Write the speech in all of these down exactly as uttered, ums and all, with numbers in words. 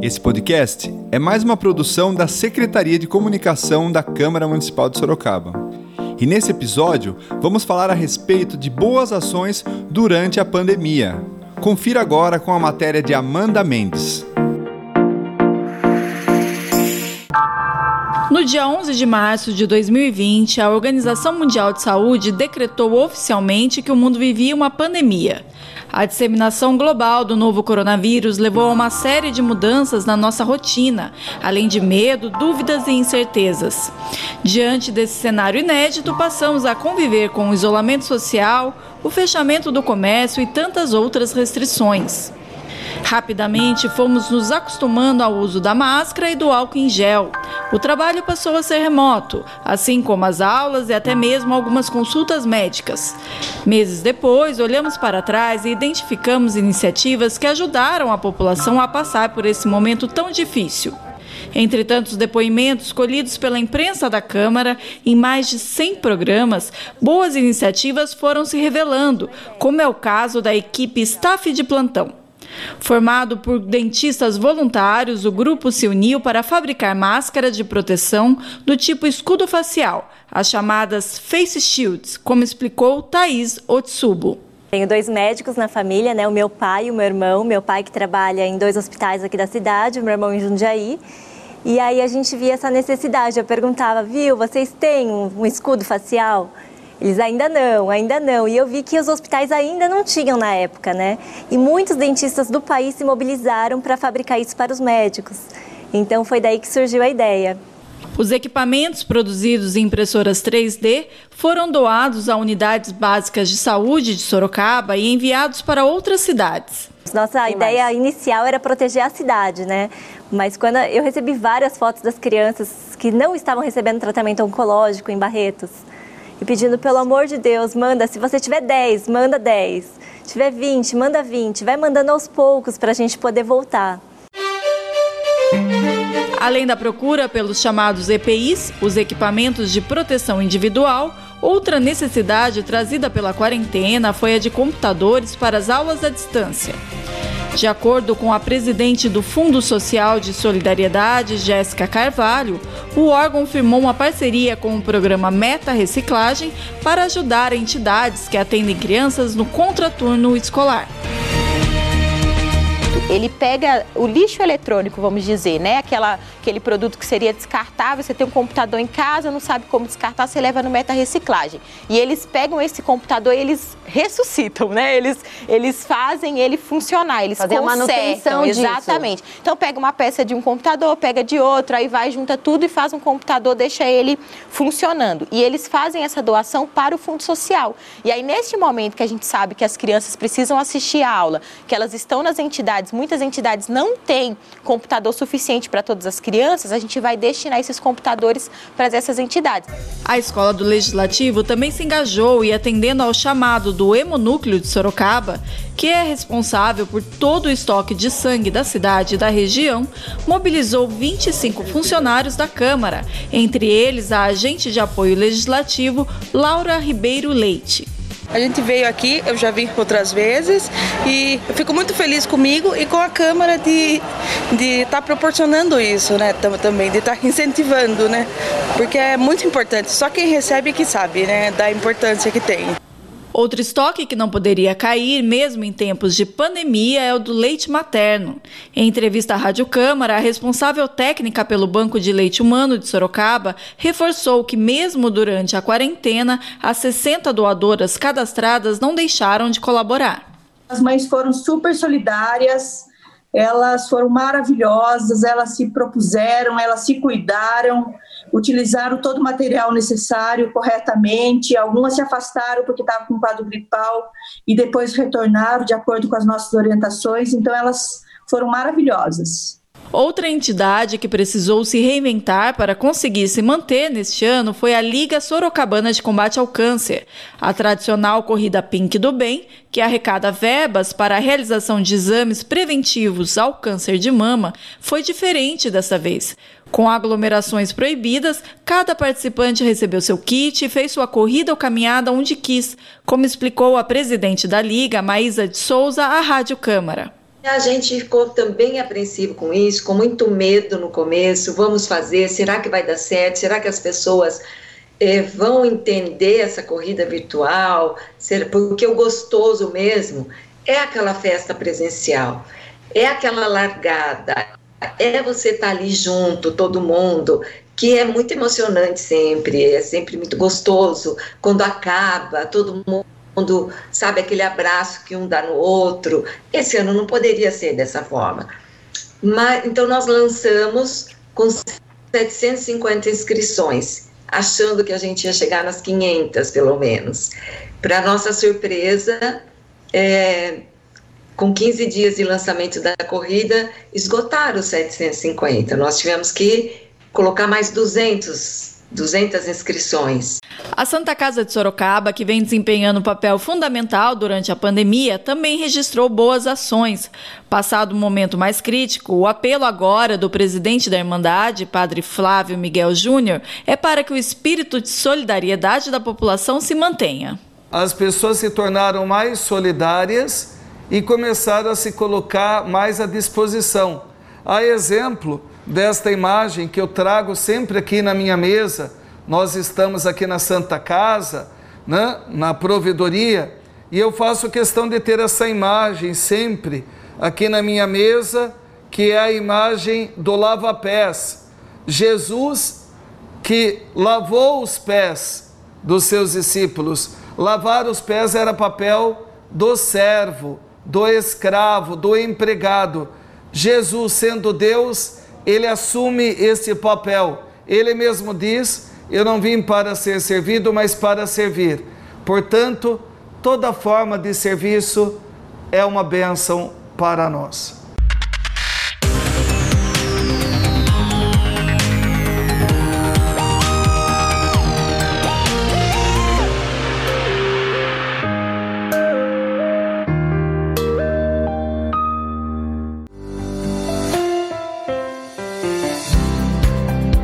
Esse podcast é mais uma produção da Secretaria de Comunicação da Câmara Municipal de Sorocaba. E nesse episódio, vamos falar a respeito de boas ações durante a pandemia. Confira agora com a matéria de Amanda Mendes. No dia onze de março de dois mil e vinte, a Organização Mundial de Saúde decretou oficialmente que o mundo vivia uma pandemia. A disseminação global do novo coronavírus levou a uma série de mudanças na nossa rotina, além de medo, dúvidas e incertezas. Diante desse cenário inédito, passamos a conviver com o isolamento social, o fechamento do comércio e tantas outras restrições. Rapidamente fomos nos acostumando ao uso da máscara e do álcool em gel. O trabalho passou a ser remoto, assim como as aulas e até mesmo algumas consultas médicas. Meses depois, olhamos para trás e identificamos iniciativas que ajudaram a população a passar por esse momento tão difícil. Entre tantos depoimentos colhidos pela imprensa da Câmara, em mais de cem programas, boas iniciativas foram se revelando, como é o caso da equipe Staff de Plantão. Formado por dentistas voluntários, o grupo se uniu para fabricar máscara de proteção do tipo escudo facial, as chamadas face shields, como explicou Thais Otsubo. Tenho dois médicos na família, né? O meu pai e o meu irmão. Meu pai que trabalha em dois hospitais aqui da cidade, o meu irmão em Jundiaí. E aí a gente via essa necessidade, eu perguntava, viu, vocês têm um escudo facial? Eles ainda não, ainda não. E eu vi que os hospitais ainda não tinham na época, né? E muitos dentistas do país se mobilizaram para fabricar isso para os médicos. Então foi daí que surgiu a ideia. Os equipamentos produzidos em impressoras três D foram doados a unidades básicas de saúde de Sorocaba e enviados para outras cidades. Nossa Tem ideia mais. inicial era proteger a cidade, né? Mas quando eu recebi várias fotos das crianças que não estavam recebendo tratamento oncológico em Barretos. E pedindo, pelo amor de Deus, manda, se você tiver dez, manda dez. Se tiver vinte, manda vinte. Vai mandando aos poucos para a gente poder voltar. Além da procura pelos chamados E P Is, os equipamentos de proteção individual, outra necessidade trazida pela quarentena foi a de computadores para as aulas à distância. De acordo com a presidente do Fundo Social de Solidariedade, Jéssica Carvalho, o órgão firmou uma parceria com o programa Meta Reciclagem para ajudar entidades que atendem crianças no contraturno escolar. Ele pega o lixo eletrônico, vamos dizer, né? Aquela, aquele produto que seria descartável, você tem um computador em casa, não sabe como descartar, você leva no Meta Reciclagem. E eles pegam esse computador e eles ressuscitam, né? Eles, eles fazem ele funcionar, eles Fazer consertam. Fazer a manutenção disso. Exatamente. Então pega uma peça de um computador, pega de outro, aí vai, junta tudo e faz um computador, deixa ele funcionando. E eles fazem essa doação para o Fundo Social. E aí neste momento que a gente sabe que as crianças precisam assistir a aula, que elas estão nas entidades, muitas entidades não têm computador suficiente para todas as crianças, a gente vai destinar esses computadores para essas entidades. A Escola do Legislativo também se engajou e, atendendo ao chamado do Hemonúcleo de Sorocaba, que é responsável por todo o estoque de sangue da cidade e da região, mobilizou vinte e cinco funcionários da Câmara, entre eles a agente de apoio legislativo Laura Ribeiro Leite. A gente veio aqui, eu já vim outras vezes e eu fico muito feliz comigo e com a Câmara de de estar proporcionando isso, né? Também de estar incentivando, né? Porque é muito importante. Só quem recebe que sabe, né? Da importância que tem. Outro estoque que não poderia cair, mesmo em tempos de pandemia, é o do leite materno. Em entrevista à Rádio Câmara, a responsável técnica pelo Banco de Leite Humano de Sorocaba reforçou que, mesmo durante a quarentena, as sessenta doadoras cadastradas não deixaram de colaborar. As mães foram super solidárias, elas foram maravilhosas, elas se propuseram, elas se cuidaram, utilizaram todo o material necessário corretamente, algumas se afastaram porque estavam com quadro gripal e depois retornaram de acordo com as nossas orientações, então elas foram maravilhosas. Outra entidade que precisou se reinventar para conseguir se manter neste ano foi a Liga Sorocabana de Combate ao Câncer, a tradicional corrida Pink do Bem, que arrecada verbas para a realização de exames preventivos ao câncer de mama, foi diferente dessa vez. Com aglomerações proibidas, cada participante recebeu seu kit e fez sua corrida ou caminhada onde quis, como explicou a presidente da Liga, Maísa de Souza, à Rádio Câmara. A gente ficou também apreensivo com isso, com muito medo no começo, vamos fazer, será que vai dar certo, será que as pessoas eh, vão entender essa corrida virtual, porque o gostoso mesmo é aquela festa presencial, é aquela largada, é você estar ali junto, todo mundo, que é muito emocionante sempre, é sempre muito gostoso, quando acaba, todo mundo... Mundo, sabe, aquele abraço que um dá no outro. Esse ano não poderia ser dessa forma. Mas, então nós lançamos com setecentas e cinquenta inscrições, achando que a gente ia chegar nas quinhentas, pelo menos. Para nossa surpresa, é, com quinze dias de lançamento da corrida, esgotaram os setecentos e cinquenta. Nós tivemos que colocar mais duzentas inscrições. A Santa Casa de Sorocaba, que vem desempenhando um papel fundamental durante a pandemia, também registrou boas ações. Passado o momento mais crítico, o apelo agora do presidente da Irmandade, Padre Flávio Miguel Júnior, é para que o espírito de solidariedade da população se mantenha. As pessoas se tornaram mais solidárias e começaram a se colocar mais à disposição. Há exemplo desta imagem que eu trago sempre aqui na minha mesa. Nós estamos aqui na Santa Casa, né, na provedoria, e eu faço questão de ter essa imagem sempre aqui na minha mesa, que é a imagem do lava-pés. Jesus que lavou os pés dos seus discípulos. Lavar os pés era papel do servo, do escravo, do empregado. Jesus, sendo Deus, ele assume esse papel. Ele mesmo diz, eu não vim para ser servido, mas para servir. Portanto, toda forma de serviço é uma bênção para nós.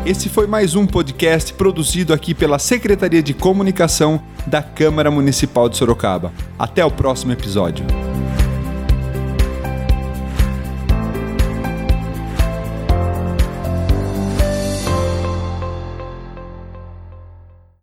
Esse foi mais um podcast produzido aqui pela Secretaria de Comunicação da Câmara Municipal de Sorocaba. Até o próximo episódio.